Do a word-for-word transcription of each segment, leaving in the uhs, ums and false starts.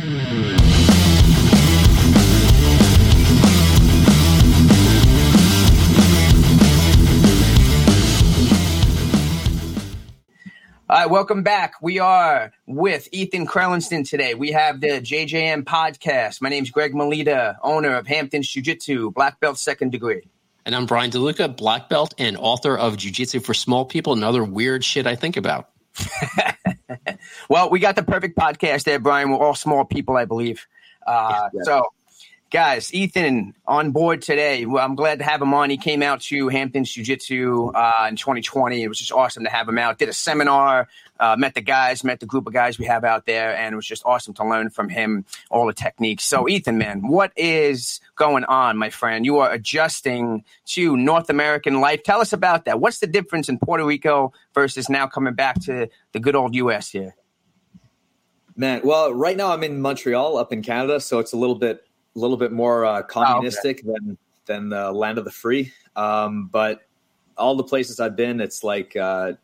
All right, welcome back. We are with Ethan Crelinsten today. We have the J J M podcast. My name is Greg Melita, owner of Hampton's Jiu-Jitsu, black belt second degree. And I'm Brian DeLuca, black belt and author of Jiu Jitsu for Small People and Other Weird Shit I Think About. Well, we got the perfect podcast there, Brian. We're all small people, I believe. Uh, yeah. So, guys, Ethan on board today. Well, I'm glad to have him on. He came out to Hampton's Jiu-Jitsu uh, in twenty twenty. It was just awesome to have him out. Did a seminar, uh, met the guys, met the group of guys we have out there, and it was just awesome to learn from him all the techniques. So, Ethan, man, what is going on, my friend? You are adjusting to North American life. Tell us about that. What's the difference in Puerto Rico versus now coming back to the good old U S here? Man, well, right now I'm in Montreal up in Canada, so it's a little bit a little bit more uh, communistic oh, okay. than than the land of the free. Um, but all the places I've been, it's like uh,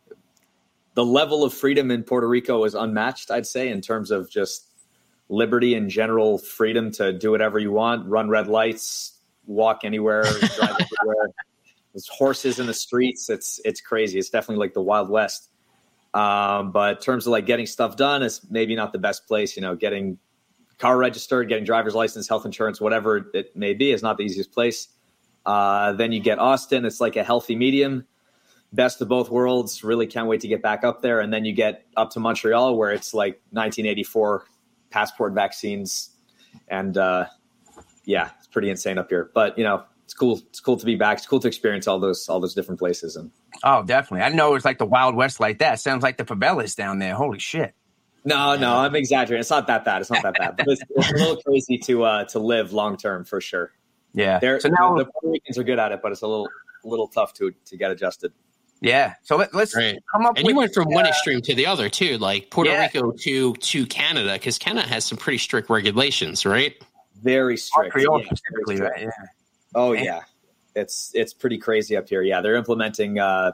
the level of freedom in Puerto Rico is unmatched, I'd say, in terms of just liberty and general freedom to do whatever you want, run red lights, walk anywhere, drive everywhere. There's horses in the streets. It's it's crazy. It's definitely like the Wild West. Um, but in terms of like getting stuff done, it's maybe not the best place, you know, getting car registered, getting driver's license, health insurance, whatever it may be, is not the easiest place. Uh, then you get Austin. It's like a healthy medium, best of both worlds. Really can't wait to get back up there. And then you get up to Montreal where it's like nineteen eighty-four passport vaccines. And uh, yeah, it's pretty insane up here. But, you know, it's cool. It's cool to be back. It's cool to experience all those all those different places. And oh, definitely. I didn't know it was like the Wild West like that. Sounds like the favelas down there. Holy shit. No, no, I'm exaggerating. It's not that bad. It's not that bad. But it's, it's a little crazy to uh, to live long term for sure. Yeah. They're, so now the Puerto Ricans are good at it, but it's a little a little tough to to get adjusted. Yeah. So let, let's right. come up. And with, you went from uh, one extreme to the other too, like Puerto yeah. Rico to to Canada, because Canada has some pretty strict regulations, right? Very strict. Yeah, specifically, very strict. Right? Yeah. Oh yeah. yeah, it's it's pretty crazy up here. Yeah, they're implementing uh,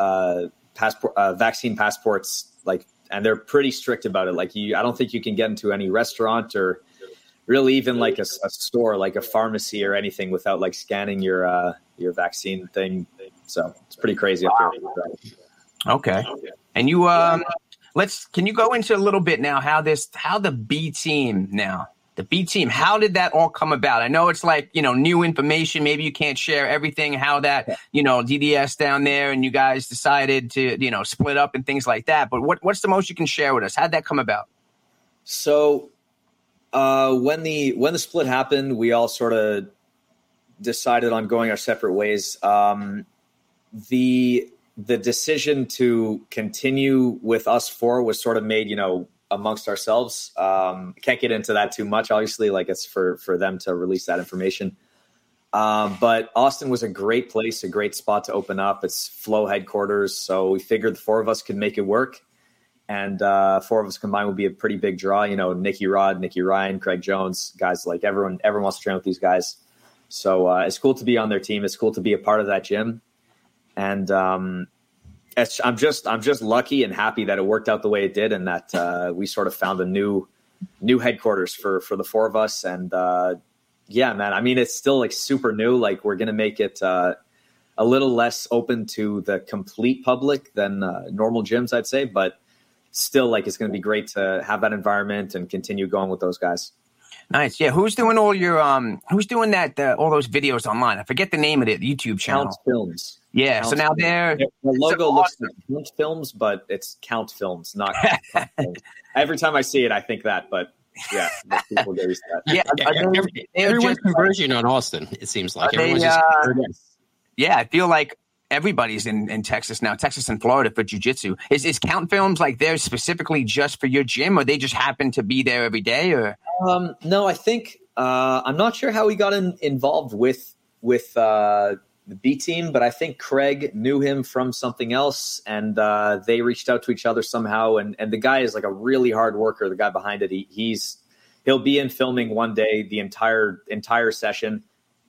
uh, passport uh, vaccine passports like. And they're pretty strict about it. Like you, I don't think you can get into any restaurant or really even like a, a store, like a pharmacy or anything without like scanning your, uh, your vaccine thing. So it's pretty crazy. Wow. Up here. Okay. And you, um, let's, can you go into a little bit now how this, how the B team now, the B team, how did that all come about? I know it's like, you know, new information. Maybe you can't share everything, how that, you know, D D S down there and you guys decided to, you know, split up and things like that. But what, what's the most you can share with us? How'd that come about? So uh, when the when the split happened, we all sort of decided on going our separate ways. Um, the the decision to continue with us four was sort of made, you know, amongst ourselves. Um, can't get into that too much, obviously, like it's for, for them to release that information. Um, but Austin was a great place, a great spot to open up. It's Flow headquarters. So we figured the four of us could make it work. And uh, four of us combined would be a pretty big draw. You know, Nikki Rod, Nikki Ryan, Craig Jones, guys like everyone, everyone wants to train with these guys. So uh, it's cool to be on their team. It's cool to be a part of that gym. And, um, I'm just I'm just lucky and happy that it worked out the way it did, and that uh, we sort of found a new new headquarters for for the four of us. And uh, yeah, man, I mean, it's still like super new. Like we're gonna make it uh, a little less open to the complete public than uh, normal gyms, I'd say. But still, like it's gonna be great to have that environment and continue going with those guys. Nice, yeah. Who's doing all your um? Who's doing that? Uh, all those videos online. I forget the name of it. YouTube channel. Count Films. Yeah, Count so now they're the logo looks awesome. Like Count Films, but it's Count Films, not Count Films. Every time I see it, I think that, but yeah, people get used to that. Yeah, yeah, yeah. They, Every, everyone's conversion like, on Austin. It seems like everyone's they, uh, just yeah. I feel like everybody's in, in Texas now, Texas and Florida for jiu-jitsu. Is is Count Films like they're specifically just for your gym, or they just happen to be there every day? Or um, no, I think uh, I'm not sure how he got in, involved with with. Uh, the B team, but I think Craig knew him from something else, and uh, they reached out to each other somehow. And, and the guy is like a really hard worker. The guy behind it, he, he's he'll be in filming one day, the entire entire session,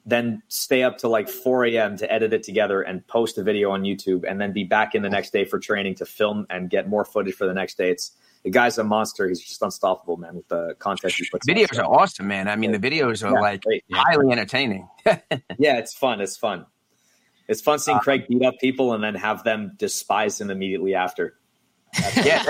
then stay up to like four a.m. to edit it together and post a video on YouTube, and then be back in the next day for training to film and get more footage for the next day. It's the guy's a monster. He's just unstoppable, man, with the content he puts. Videos on. Are awesome, man. I mean, yeah. the videos are yeah, like great. highly yeah. entertaining. yeah, it's fun. It's fun. It's fun seeing uh, Craig beat up people and then have them despise him immediately after. That's yeah,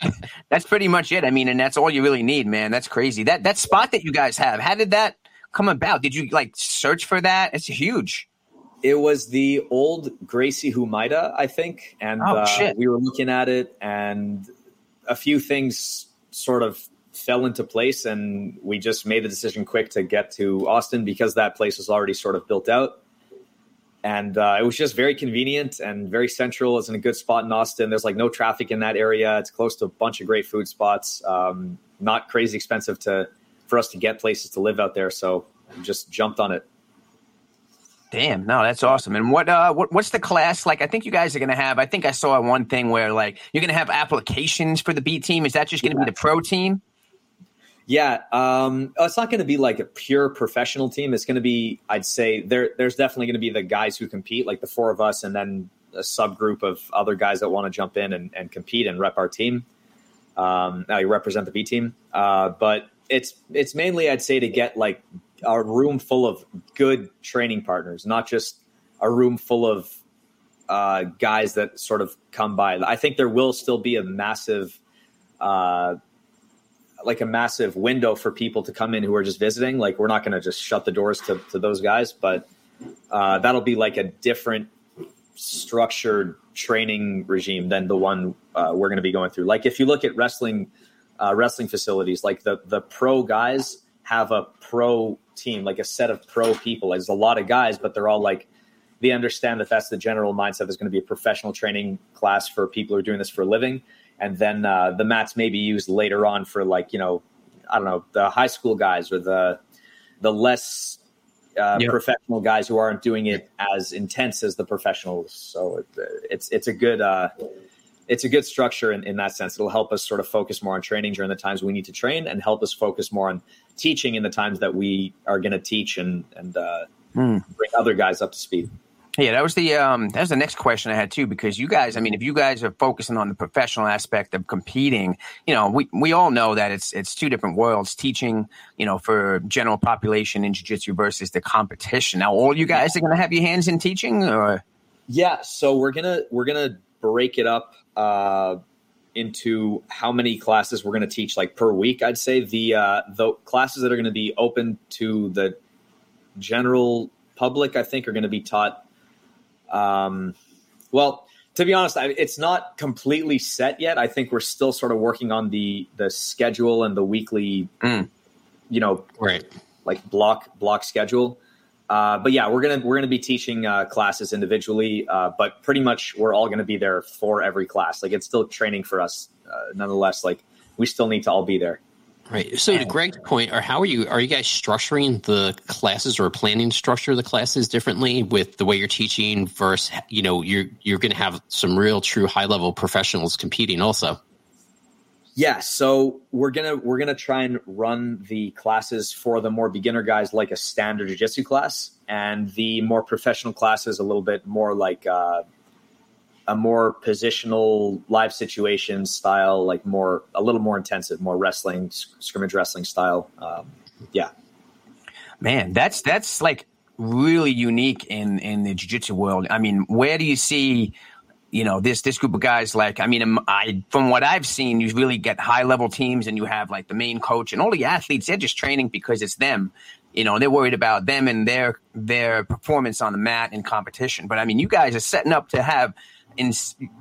that's, that's pretty much it. I mean, and that's all you really need, man. That's crazy. That that spot that you guys have, how did that come about? Did you like search for that? It's huge. It was the old Gracie Humaida, I think, and oh, uh, we were looking at it, and a few things sort of fell into place, and we just made the decision quick to get to Austin because that place was already sort of built out. And uh, it was just very convenient and very central. It's in a good spot in Austin. There's like no traffic in that area. It's close to a bunch of great food spots. Um, not crazy expensive to for us to get places to live out there. So we just jumped on it. Damn, no, that's awesome. And what, uh, what, what's the class like? I think you guys are going to have, I think I saw one thing where like you're going to have applications for the B team. Is that just going to yeah. be the pro team? Yeah, um, it's not going to be like a pure professional team. It's going to be, I'd say, there. there's definitely going to be the guys who compete, like the four of us, and then a subgroup of other guys that want to jump in and, and compete and rep our team. Um, now you represent the B team. Uh, but it's it's mainly, I'd say, to get like a room full of good training partners, not just a room full of uh, guys that sort of come by. I think there will still be a massive uh, – like a massive window for people to come in who are just visiting. Like we're not going to just shut the doors to, to those guys, but uh, that'll be like a different structured training regime than the one uh, we're going to be going through. Like if you look at wrestling, uh, wrestling facilities, like the, the pro guys have a pro team, like a set of pro people. Like there's a lot of guys, but they're all like, they understand that that's the general mindset. There's going to be a professional training class for people who are doing this for a living. And then uh, the mats may be used later on for like, you know, I don't know, the high school guys or the the less uh, yep. professional guys who aren't doing it as intense as the professionals. So it, it's it's a good uh, it's a good structure in, in that sense. It'll help us sort of focus more on training during the times we need to train and help us focus more on teaching in the times that we are going to teach and, and uh, mm. bring other guys up to speed. Yeah, that was the um, that was the next question I had too, because you guys, I mean, if you guys are focusing on the professional aspect of competing, you know, we, we all know that it's it's two different worlds, teaching, you know, for general population in jiu-jitsu versus the competition. Now, all you guys are going to have your hands in teaching, or yeah, so we're gonna we're gonna break it up uh, into how many classes we're gonna teach like per week. I'd say the uh, the classes that are going to be open to the general public, I think, are going to be taught. Um, well, to be honest, I, it's not completely set yet. I think we're still sort of working on the, the schedule and the weekly, mm. you know, right. like block, block schedule. Uh, but yeah, we're going to, we're going to be teaching, uh, classes individually. Uh, but pretty much we're all going to be there for every class. Like it's still training for us. Uh, nonetheless, like we still need to all be there. Right. So to Greg's point, or how are you, are you guys structuring the classes or planning to structure the classes differently with the way you're teaching versus, you know, you're, you're going to have some real true high level professionals competing also. Yeah. So we're going to, we're going to try and run the classes for the more beginner guys, like a standard jiu-jitsu class, and the more professional classes, a little bit more like uh a more positional live situation style, like more, a little more intensive, more wrestling, scrimmage wrestling style. Um, yeah, man, that's, that's like really unique in, in the jiu-jitsu world. I mean, where do you see, you know, this, this group of guys, like, I mean, I, from what I've seen, you really get high level teams and you have like the main coach and all the athletes, they're just training because it's them. You know, they're worried about them and their, their performance on the mat and competition. But I mean, you guys are setting up to have, In,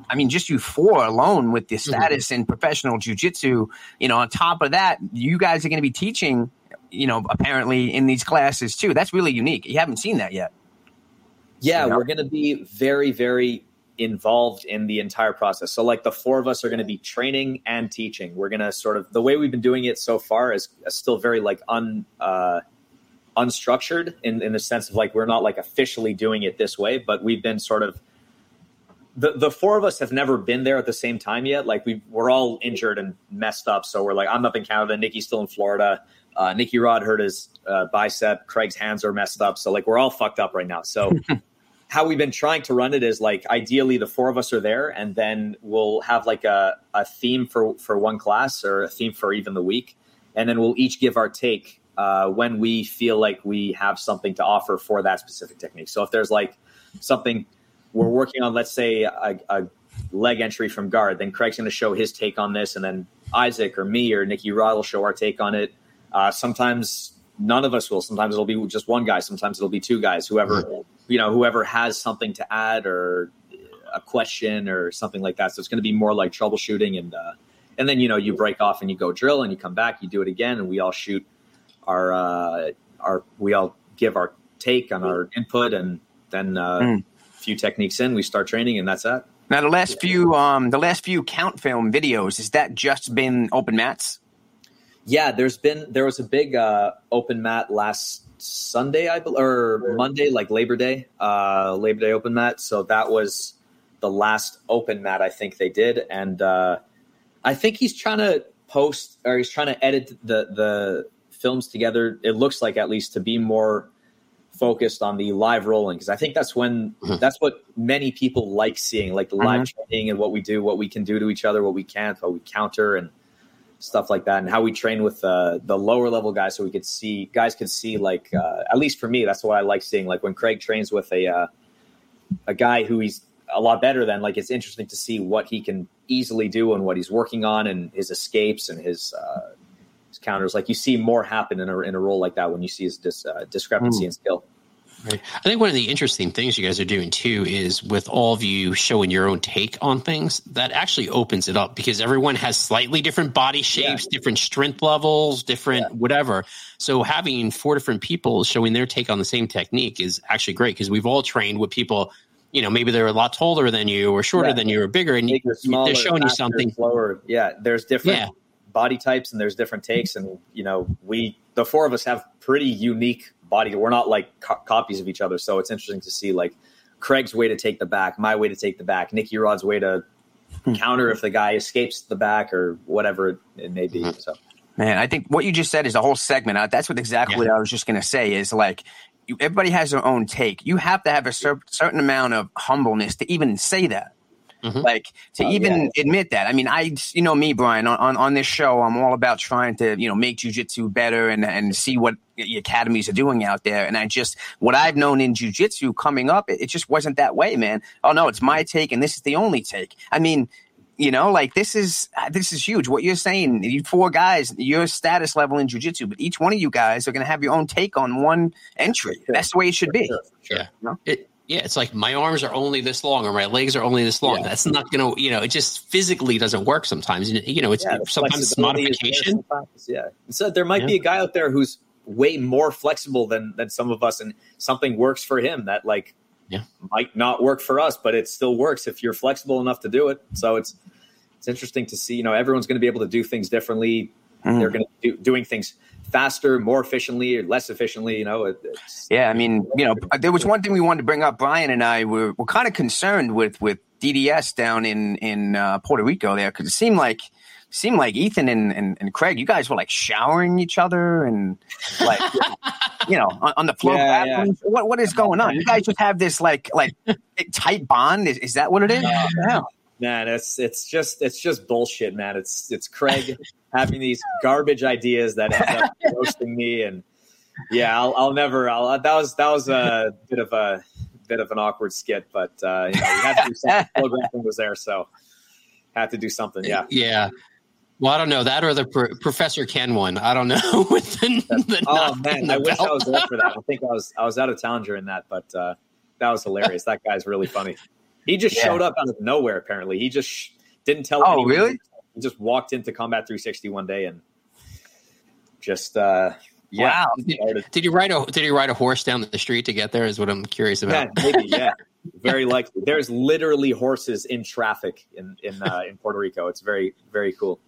I mean, just you four alone with the status mm-hmm. in professional jiu-jitsu, you know, on top of that, you guys are going to be teaching, you know, apparently in these classes too. That's really unique. You haven't seen that yet. Yeah, you know? We're going to be very, very involved in the entire process. So like the four of us are going to be training and teaching. We're going to sort of, the way we've been doing it so far is still very like un uh, unstructured in, in the sense of like, we're not like officially doing it this way, but we've been sort of, The the four of us have never been there at the same time yet. Like we we're all injured and messed up, so we're like, I'm up in Canada, Nikki's still in Florida, uh, Nikki Rod hurt his uh, bicep, Craig's hands are messed up, so like we're all fucked up right now. So how we've been trying to run it is like, ideally the four of us are there, and then we'll have like a, a theme for, for one class or a theme for even the week. And then we'll each give our take uh, when we feel like we have something to offer for that specific technique. So if there's like something we're working on, let's say a, a leg entry from guard, then Craig's going to show his take on this. And then Isaac or me or Nikki Rod will show our take on it. Uh, sometimes none of us will. Sometimes it'll be just one guy. Sometimes it'll be two guys, whoever, you know, whoever has something to add or a question or something like that. So it's going to be more like troubleshooting. And, uh, and then, you know, you break off and you go drill and you come back, you do it again. And we all shoot our, uh, our, we all give our take on our input. And then uh, mm. a few techniques in, we start training, and that's that. Now, the last few, um, the last few Count Film videos, has that just been open mats? Yeah, there's been, there was a big uh, open mat last Sunday, I believe, or Monday, like Labor Day, uh, Labor Day open mat. So that was the last open mat I think they did, and uh, I think he's trying to post, or he's trying to edit the the films together. It looks like, at least, to be more focused on the live rolling, because I think that's when that's what many people like seeing, like the live uh-huh. training and what we do, what we can do to each other, what we can't, what we counter, and stuff like that, and how we train with uh, the lower level guys, so we could see guys could see like uh, at least for me, that's what I like seeing. Like when Craig trains with a uh, a guy who he's a lot better than, like it's interesting to see what he can easily do and what he's working on and his escapes and his uh, his counters. Like you see more happen in a in a role like that when you see his dis, uh, discrepancy mm. in skill. Right. I think one of the interesting things you guys are doing too is with all of you showing your own take on things, that actually opens it up because everyone has slightly different body shapes, yeah. different strength levels, different yeah. whatever. So having four different people showing their take on the same technique is actually great because we've all trained with people, you know, maybe they're a lot taller than you or shorter yeah. than you or bigger, and bigger, smaller, they're showing you something. Slower. Yeah, there's different yeah. body types and there's different takes, and you know, we the four of us have pretty unique body. We're not like co- copies of each other. So it's interesting to see like Craig's way to take the back, my way to take the back, Nikki Rod's way to counter if the guy escapes the back or whatever it may be. So, man, I think what you just said is a whole segment. Uh, that's what exactly yeah. what I was just going to say is like, you, everybody has their own take. You have to have a cer- certain amount of humbleness to even say that. Mm-hmm. Like to oh, even yeah. admit that. I mean, I, you know, me, Brian, on, on, on this show, I'm all about trying to, you know, make jiu-jitsu better and, and see what the academies are doing out there. And I just, what I've known in jiu-jitsu coming up, it, it just wasn't that way, man. Oh no, it's my take. And this is the only take. I mean, you know, like this is, this is huge. What you're saying, you four guys, your status level in jiu-jitsu, but each one of you guys are going to have your own take on one entry. Sure. That's the way it should be. Sure. Sure. Yeah. You know? it, Yeah, it's like my arms are only this long or my legs are only this long. Yeah. That's not going to, you know, it just physically doesn't work sometimes. You know, it's yeah, sometimes it's modification. Sometimes, yeah. So there might yeah. be a guy out there who's way more flexible than than some of us, and something works for him that like yeah. might not work for us, but it still works if you're flexible enough to do it. So it's it's interesting to see, you know, everyone's going to be able to do things differently. Mm. They're going to be do, doing things faster, more efficiently, or less efficiently, you know. It, it's, yeah, I mean, you know, there was one thing we wanted to bring up. Brian and I were, were kind of concerned with, with D D S down in, in uh, Puerto Rico there, because it seemed like seemed like Ethan and, and, and Craig, you guys were like showering each other and like, you know, on, on the floor. Yeah, yeah. What What is going on? You guys just have this like like tight bond. Is, is that what it is? No, no. Man, it's it's just it's just bullshit, man. It's it's Craig having these garbage ideas that end up roasting me, and yeah, I'll, I'll never. I'll, that was that was a bit of a bit of an awkward skit, but uh, you know, we had to do something. Telegraphing was there, so had to do something. Yeah, yeah. Well, I don't know that or the pro- Professor Ken one. I don't know. With the, the oh man, the I belt. wish I was there for that. I think I was I was out of town during that, but uh, that was hilarious. That guy's really funny. He just yeah. showed up out of nowhere, apparently. He just sh- didn't tell anyone. Oh, really? He just walked into Combat three sixty one day and just, uh, yeah. Wow. Did, did, he ride a, did he ride a horse down the street to get there is what I'm curious about. Yeah, maybe, yeah. Very likely. There's literally horses in traffic in, in, uh, in Puerto Rico. It's very, very cool.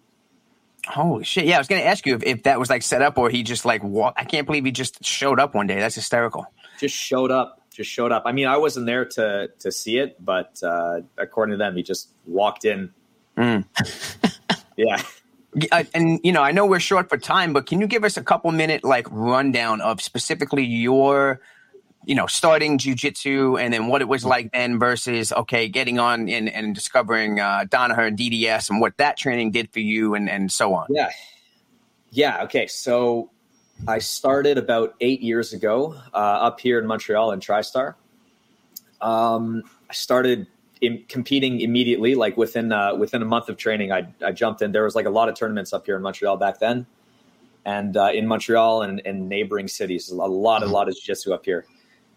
Holy shit. Yeah, I was going to ask you if, if that was, like, set up or he just, like, walked. I can't believe he just showed up one day. That's hysterical. Just showed up. Just showed up. I mean, I wasn't there to to see it, but uh, according to them, he just walked in. Mm. yeah. And, you know, I know we're short for time, but can you give us a couple minute like rundown of specifically your you know, starting jiu-jitsu and then what it was like then versus, okay, getting on and, and discovering uh, Danaher and D D S and what that training did for you and, and so on? Yeah. Yeah. Okay. So I started about eight years ago uh, up here in Montreal in TriStar. Um, I started in competing immediately, like within uh, within a month of training, I, I jumped in. There was like a lot of tournaments up here in Montreal back then. And uh, in Montreal and, and neighboring cities, a lot, a lot of jiu-jitsu up here.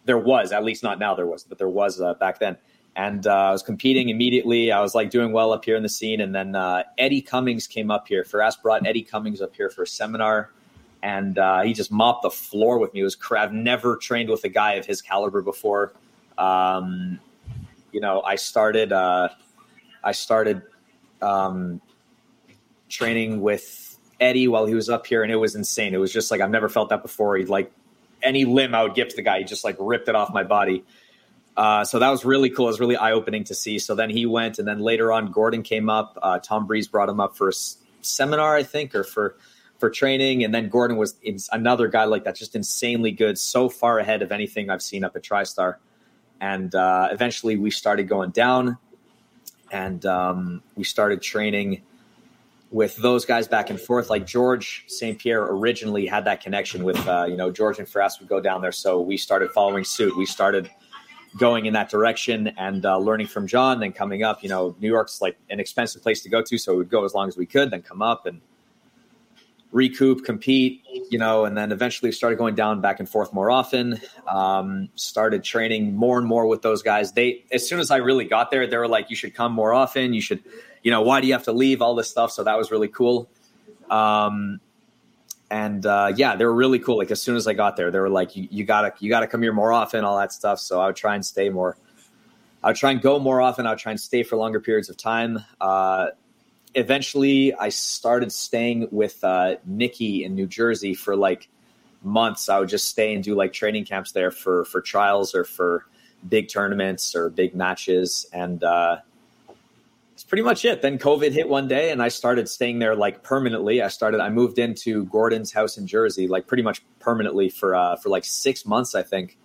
There was, at least not now there was, but there was uh, back then. And uh, I was competing immediately. I was like doing well up here in the scene. And then uh, Eddie Cummings came up here. Firas brought Eddie Cummings up here for a seminar. And uh, he just mopped the floor with me. It was cra- I've never trained with a guy of his caliber before. Um, you know, I started, uh, I started um, training with Eddie while he was up here, and it was insane. It was just like, I've never felt that before. He'd like any limb I would give to the guy, he just like ripped it off my body. Uh, so that was really cool. It was really eye-opening to see. So then he went, and then later on, Gordon came up. Uh, Tom Breeze brought him up for a s- seminar, I think, or for, for training. And then Gordon was in- another guy like that, just insanely good, so far ahead of anything I've seen up at TriStar. And uh, eventually we started going down, and um, we started training with those guys back and forth. Like George Saint Pierre originally had that connection with, uh, you know, George and Firas would go down there. So we started following suit. We started going in that direction and uh, learning from John, then coming up. You know, New York's like an expensive place to go to, so we would go as long as we could, then come up and recoup, compete, you know, and then eventually started going down back and forth more often. Um, started training more and more with those guys. They, as soon as I really got there, they were like, you should come more often. You should, you know, why do you have to leave? All this stuff. So that was really cool. Um, and, uh, yeah, they were really cool. Like as soon as I got there, they were like, you, you gotta, you gotta come here more often, all that stuff. So I would try and stay more, I would try and go more often. I would try and stay for longer periods of time. Uh, eventually I started staying with, uh, Nikki in New Jersey for like months. I would just stay and do like training camps there for, for trials or for big tournaments or big matches. And, uh, it's pretty much it. Then COVID hit one day and I started staying there like permanently. I started, I moved into Gordon's house in Jersey, like pretty much permanently for, uh, for like six months, I think.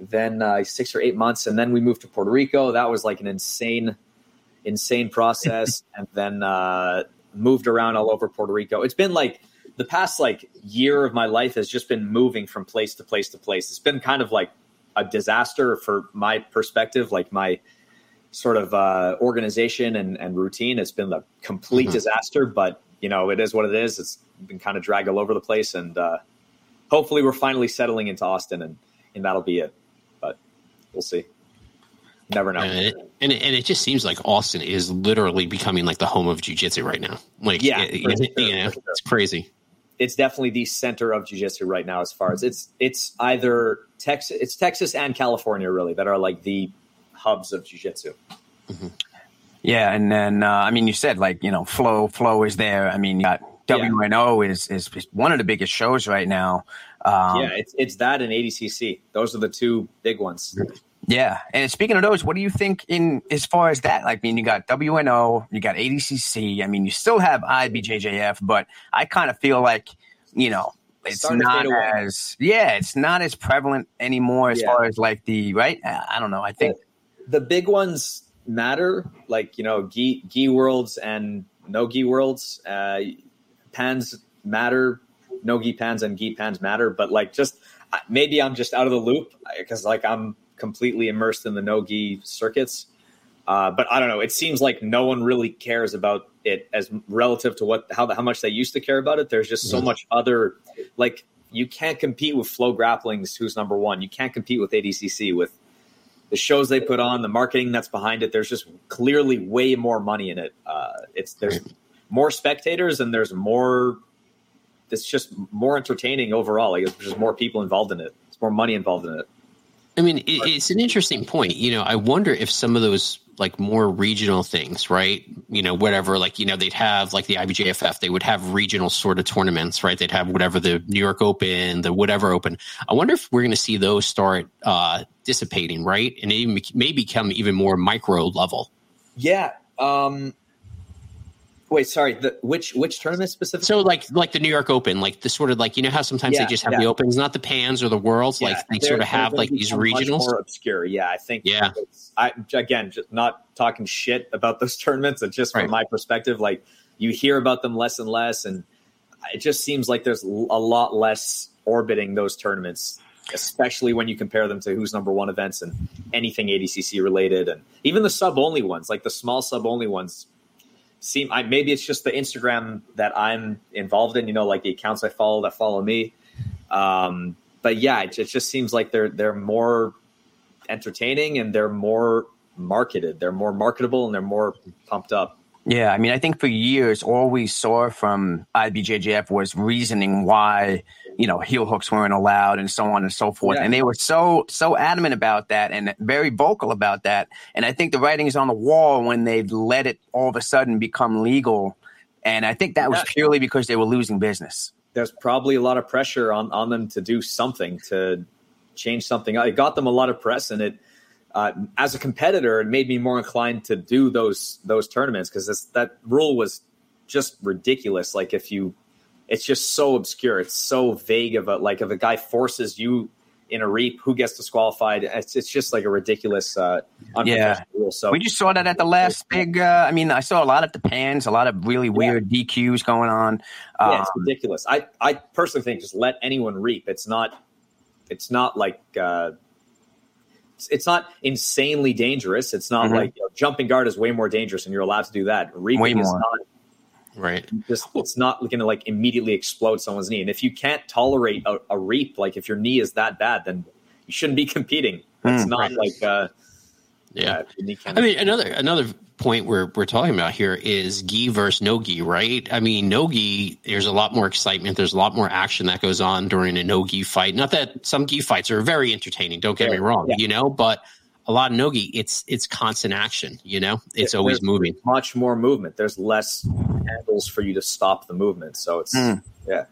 Then, uh, six or eight months. And then we moved to Puerto Rico. That was like an insane, insane process. And then, uh, moved around all over Puerto Rico. It's been like the past like year of my life has just been moving from place to place to place. It's been kind of like a disaster for my perspective, like my sort of uh, organization and, and routine. It's been a complete mm-hmm. disaster, but you know, it is what it is. It's been kind of dragged all over the place. And uh, hopefully we're finally settling into Austin and, and that'll be it, but we'll see. Never know. And it, and, it, and it just seems like Austin is literally becoming like the home of jiu-jitsu right now. Like, yeah, it, sure, it, you know, sure. It's crazy. It's definitely the center of jiu-jitsu right now. As far as it's, it's either Texas, it's Texas and California really that are like the hubs of jiu-jitsu. Mm-hmm. Yeah, and then uh, I mean, you said like, you know, Flow, Flow is there. I mean, you got W N O yeah. is, is is one of the biggest shows right now. Um, yeah, it's it's that and A D C C. Those are the two big ones. Yeah, and speaking of those, what do you think in as far as that? Like, I mean, you got W N O, you got A D C C. I mean, you still have I B J J F, but I kind of feel like, you know, it's not as yeah, it's not as prevalent anymore as yeah. far as like the right. I don't know. I think. Yeah. The big ones matter, like, you know, gi, gi worlds and no gi worlds. Uh, pans matter, no gi pans and gi pans matter. But like, just maybe I'm just out of the loop because like I'm completely immersed in the no gi circuits. Uh, but I don't know. It seems like no one really cares about it as relative to what how how much they used to care about it. There's just so much other, like you can't compete with Flow Grappling's who's number one. You can't compete with A D C C with the shows they put on, the marketing that's behind it. There's just clearly way more money in it. Uh, it's there's more spectators and there's more. It's just more entertaining overall. Like, there's more people involved in it. It's more money involved in it. I mean, it, it's an interesting point. You know, I wonder if some of those like more regional things, right? You know, whatever, like, you know, they'd have like the I B J J F, they would have regional sort of tournaments, right? They'd have whatever the New York Open, the whatever Open. I wonder if we're going to see those start uh, dissipating, right? And even may become even more micro level. Yeah. Um, Wait, sorry. The, which which tournament specifically? So like like the New York Open, like the sort of like, you know how sometimes yeah, they just have yeah. the Opens, not the Pans or the Worlds. Yeah, like they sort of have like these regionals. Much more obscure. Yeah, I think. Yeah. I again, just not talking shit about those tournaments, and just from right. my perspective, like you hear about them less and less, and it just seems like there's a lot less orbiting those tournaments, especially when you compare them to Who's Number One events and anything A D C C related, and even the sub only ones, like the small sub only ones. Seem I maybe it's just the Instagram that I'm involved in, you know, like the accounts I follow that follow me. Um, but yeah, it, it just seems like they're they're more entertaining and they're more marketed, they're more marketable, and they're more pumped up. Yeah, I mean, I think for years all we saw from I B J J F was reasoning why, you know, heel hooks weren't allowed and so on and so forth. Yeah. And they were so, so adamant about that and very vocal about that. And I think the writing's on the wall when they've let it all of a sudden become legal. And I think that was purely because they were losing business. There's probably a lot of pressure on, on them to do something, to change something. It got them a lot of press, and it, uh, as a competitor, it made me more inclined to do those, those tournaments, because that rule was just ridiculous. Like if you, it's just so obscure. It's so vague of a, like if a guy forces you in a reap, who gets disqualified? It's, it's just like a ridiculous, uh, yeah. rule. So we just saw that at the last big, uh, I mean, I saw a lot at the Pans, a lot of really weird yeah. D Qs going on. Um, yeah, it's ridiculous. I, I personally think just let anyone reap. It's not, it's not like, uh, it's, it's not insanely dangerous. It's not mm-hmm. like, you know, jumping guard is way more dangerous and you're allowed to do that. Reaping way more. is not. Right. Just, it's not going to like immediately explode someone's knee. And if you can't tolerate a, a reap, like if your knee is that bad, then you shouldn't be competing. It's mm, not right. like, uh, yeah. yeah I mean, another, another point we're, we're talking about here is gi versus no gi, right? I mean, no gi, there's a lot more excitement. There's a lot more action that goes on during a no gi fight. Not that some gi fights are very entertaining. Don't get yeah. me wrong, yeah. you know, but a lot of no gi, it's, it's constant action, you know, it's yeah, always moving. Much more movement. There's less handles for you to stop the movement. So it's, mm. yeah.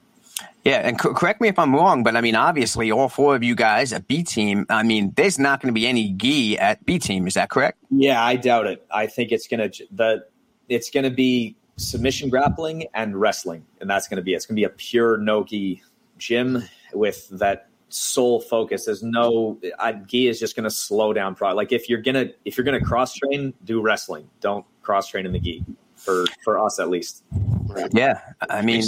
Yeah. And co- correct me if I'm wrong, but I mean, obviously all four of you guys at B Team, I mean, there's not going to be any gi at B Team. Is that correct? Yeah, I doubt it. I think it's going to, the, it's going to be submission grappling and wrestling. And that's going to be, it's going to be a pure no gi gym with that sole focus. There's no I, gi is just going to slow down. Pro like if you're gonna if you're gonna cross train, do wrestling. Don't cross train in the gi for for us at least. Yeah, I mean,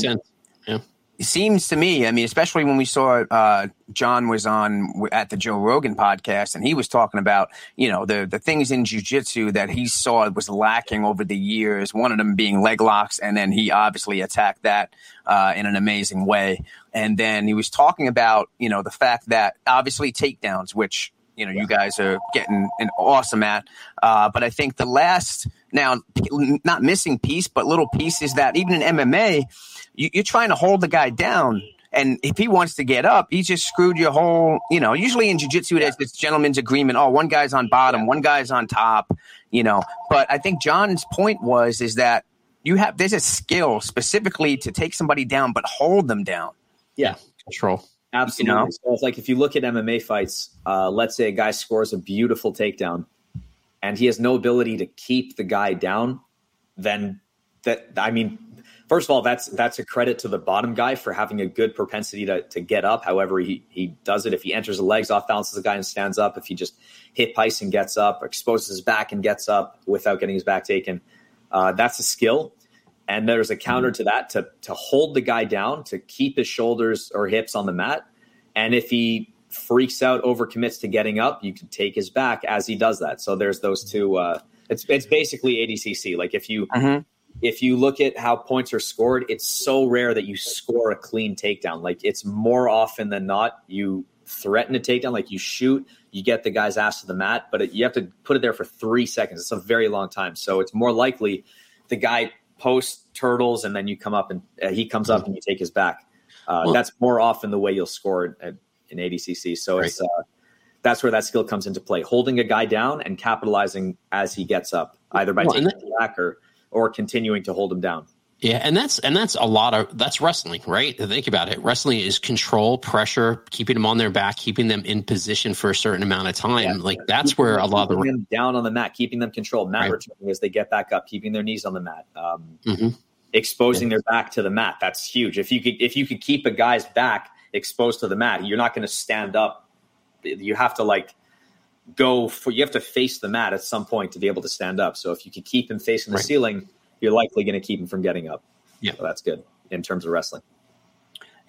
yeah. It seems to me. I mean, especially when we saw uh, John was on at the Joe Rogan podcast, and he was talking about you know the the things in jiu-jitsu that he saw was lacking over the years. One of them being leg locks, and then he obviously attacked that uh, in an amazing way. And then he was talking about, you know, the fact that obviously takedowns, which, you know, you guys are getting an awesome at. Uh, but I think the last now not missing piece, but little piece is that even in M M A, you, you're trying to hold the guy down. And if he wants to get up, he just screwed your whole, you know, usually in jiu-jitsu, there's this gentleman's agreement. Oh, one guy's on bottom, one guy's on top, you know. But I think John's point was is that you have there's a skill specifically to take somebody down, but hold them down. Yeah, control. Absolutely. You know? So it's like if you look at M M A fights, uh, let's say a guy scores a beautiful takedown and he has no ability to keep the guy down, then that I mean, first of all, that's that's a credit to the bottom guy for having a good propensity to, to get up. However, he, he does it. If he enters the legs, off balances the guy and stands up. If he just hip ice and gets up, exposes his back and gets up without getting his back taken, uh, that's a skill. And there's a counter to that, to to hold the guy down, to keep his shoulders or hips on the mat. And if he freaks out, overcommits to getting up, you can take his back as he does that. So there's those two. Uh, it's it's basically A D C C. Like if you mm-hmm. if you look at how points are scored, it's so rare that you score a clean takedown. Like it's more often than not you threaten a takedown, like you shoot, you get the guy's ass to the mat, but it, you have to put it there for three seconds. It's a very long time. So it's more likely the guy post turtles and then you come up and uh, he comes up and you take his back. Uh, well, that's more often the way you'll score at, in A D C C. So right. it's uh, that's where that skill comes into play. Holding a guy down and capitalizing as he gets up, either by well, taking his back or, or continuing to hold him down. Yeah, and that's and that's a lot of that's wrestling, right? Think about it. Wrestling is control, pressure, keeping them on their back, keeping them in position for a certain amount of time. Yeah. Like that's keeping where a lot of the them down on the mat, keeping them controlled, mat right. returning as they get back up, keeping their knees on the mat, um, mm-hmm. exposing yeah. their back to the mat. That's huge. If you could if you could keep a guy's back exposed to the mat, you're not going to stand up. You have to like go for you have to face the mat at some point to be able to stand up. So if you could keep him facing the right. ceiling, you're likely going to keep him from getting up. Yeah. So that's good in terms of wrestling.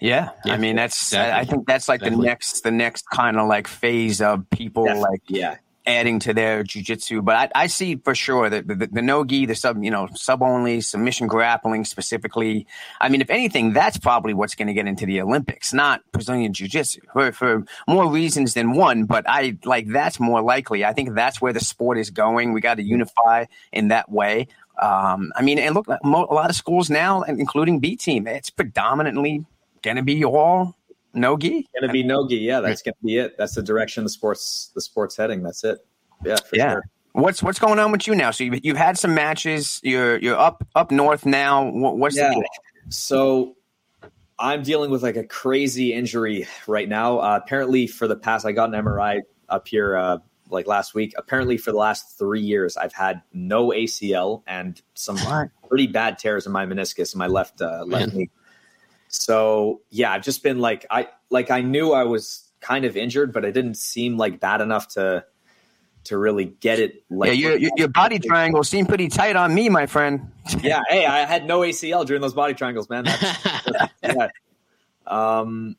Yeah. yeah. I mean, that's, exactly. I think that's like exactly. the next, the next kind of like phase of people Definitely. like yeah, adding to their jujitsu. But I, I see for sure that the, the, the no-gi, the sub, you know, sub only submission grappling specifically. I mean, if anything, that's probably what's going to get into the Olympics, not Brazilian jiu-jitsu for, for more reasons than one. But I like, that's more likely. I think that's where the sport is going. We got to unify in that way. Um, I mean, and look, a lot of schools now, including B Team, it's predominantly going to be all no-gi. Going to be no-gi, yeah. That's going to be it. That's the direction the sports the sports heading. That's it. Yeah, for yeah. sure. What's what's going on with you now? So you've, you've had some matches. You're you're up up north now. What's yeah. the deal? So I'm dealing with like a crazy injury right now. Uh, apparently, for the past, I got an M R I up here. Uh, like last week, apparently for the last three years, I've had no A C L and some pretty bad tears in my meniscus in my left, uh, left knee. So yeah, I've just been like, I, like I knew I was kind of injured, but it didn't seem like bad enough to, to really get it. Like, yeah, your, your, your body triangle seemed pretty tight on me, my friend. Yeah. Hey, I had no A C L during those body triangles, man. That's, yeah. Um,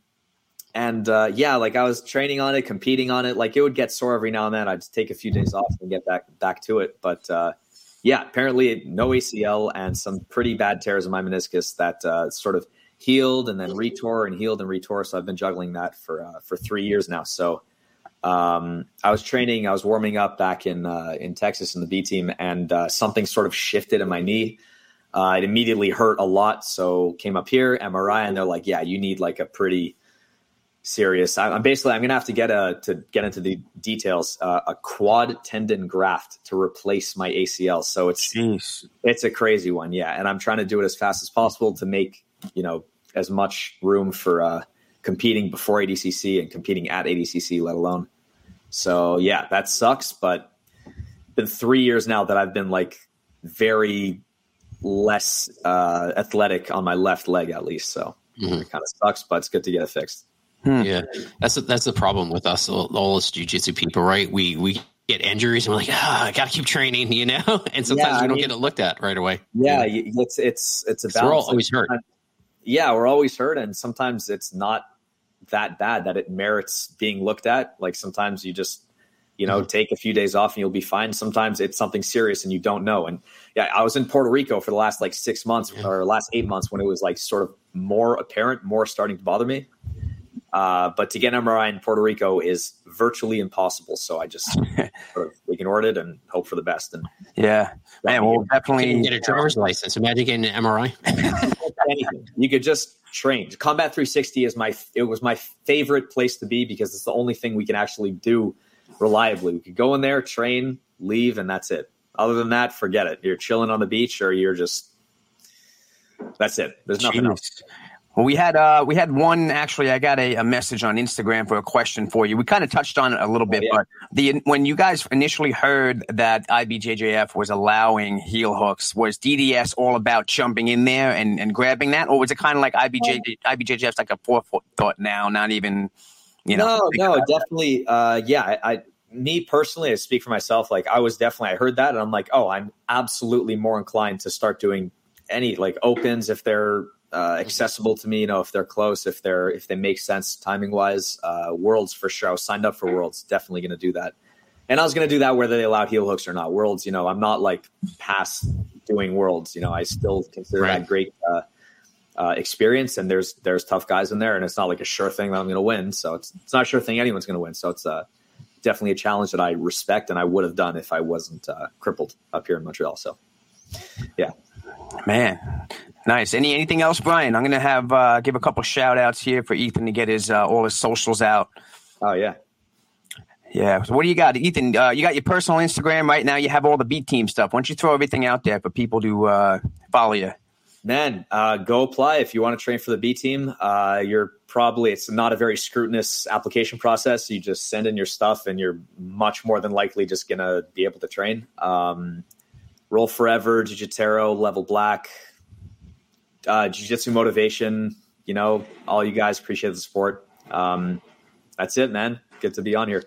And, uh, yeah, like I was training on it, competing on it. Like it would get sore every now and then. I'd take a few days off and get back, back to it. But, uh, yeah, apparently no A C L and some pretty bad tears in my meniscus that, uh, sort of healed and then retore and healed and retore. So I've been juggling that for, uh, for three years now. So, um, I was training, I was warming up back in, uh, in Texas in the B Team and, uh, something sort of shifted in my knee. Uh, it immediately hurt a lot. So came up here, M R I, and they're like, yeah, you need like a pretty serious. I'm basically I'm gonna have to get a to get into the details. Uh, a quad tendon graft to replace my A C L. So it's Jeez. it's a crazy one, yeah. And I'm trying to do it as fast as possible to make you know as much room for uh, competing before A D C C and competing at A D C C, let alone. So yeah, that sucks. But it's been three years now that I've been like very less uh, athletic on my left leg, at least. So mm-hmm. it kind of sucks, but it's good to get it fixed. Hmm. Yeah, that's a, that's the problem with us, all, all us jiu-jitsu people, right? We we get injuries and we're like, ah, I got to keep training, you know. And sometimes yeah, we don't mean, get it looked at right away. Yeah, you know? it's it's it's a balance. We're all, always hurt. Yeah, we're always hurt, and sometimes it's not that bad that it merits being looked at. Like sometimes you just you know mm-hmm. take a few days off and you'll be fine. Sometimes it's something serious and you don't know. And yeah, I was in Puerto Rico for the last like six months yeah. or last eight months when it was like sort of more apparent, more starting to bother me. Uh, but to get M R I in Puerto Rico is virtually impossible. So I just sort of ignored it and hope for the best. And yeah, man, we'll definitely get a driver's license. Imagine getting an M R I. You could just train. Combat three sixty is my it was my favorite place to be because it's the only thing we can actually do reliably. We could go in there, train, leave, and that's it. Other than that, forget it. You're chilling on the beach, or you're just that's it. There's nothing Jeez. else. Well, we had uh, we had one actually. I got a, a message on Instagram for a question for you. We kind of touched on it a little bit, oh, yeah. but the when you guys initially heard that I B J J F was allowing heel hooks, was D D S all about jumping in there and, and grabbing that, or was it kind of like I B J J F's like a forethought now, not even you know? No, no, definitely. Uh, yeah, I, I me personally, I speak for myself. Like I was definitely I heard that, and I'm like, oh, I'm absolutely more inclined to start doing any like opens if they're. Uh, accessible to me, you know, if they're close, if they're, if they make sense timing wise, uh, Worlds for sure. I was signed up for Worlds. Definitely going to do that. And I was going to do that, whether they allowed heel hooks or not. Worlds, you know, I'm not like past doing Worlds, you know, I still consider right. that great, uh, uh, experience. And there's, there's tough guys in there, and it's not like a sure thing that I'm going to win. So it's, it's not a sure thing anyone's going to win. So it's, uh, definitely a challenge that I respect and I would have done if I wasn't, uh, crippled up here in Montreal. So yeah, man. Nice. Any anything else, Brian? I'm gonna have uh, give a couple shout outs here for Ethan to get his uh, all his socials out. Oh yeah, yeah. So what do you got, Ethan? Uh, you got your personal Instagram right now. You have all the B Team stuff. Why don't you throw everything out there for people to uh, follow you? man, uh, go apply. If you want to train for the B team, uh, you're probably, it's not a very scrutinous application process. You just send in your stuff and you're much more than likely just going to be able to train. Um, Roll Forever, Jiu Jitsu Tero, Level Black, uh, Jiu Jitsu Motivation, you know, all you guys, appreciate the support. Um, that's it, man. Good to be on here.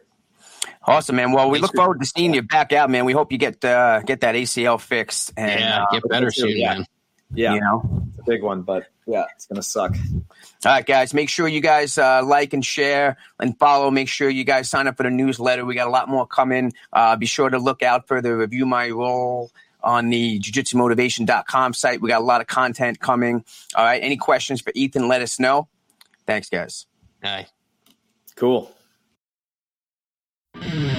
Awesome, man. Well, we Thanks look forward to seeing you back out, man. We hope you get uh, get that A C L fixed. And, yeah, uh, get better soon, yeah. man. Yeah, you know? It's a big one, but yeah, it's going to suck. All right, guys, make sure you guys uh, like and share and follow. Make sure you guys sign up for the newsletter. We got a lot more coming. Uh, be sure to look out for the Review My Roll on the jiu jitsu motivation dot com site. We got a lot of content coming. All right, any questions for Ethan, let us know. Thanks, guys. All right. Cool. Mm-hmm.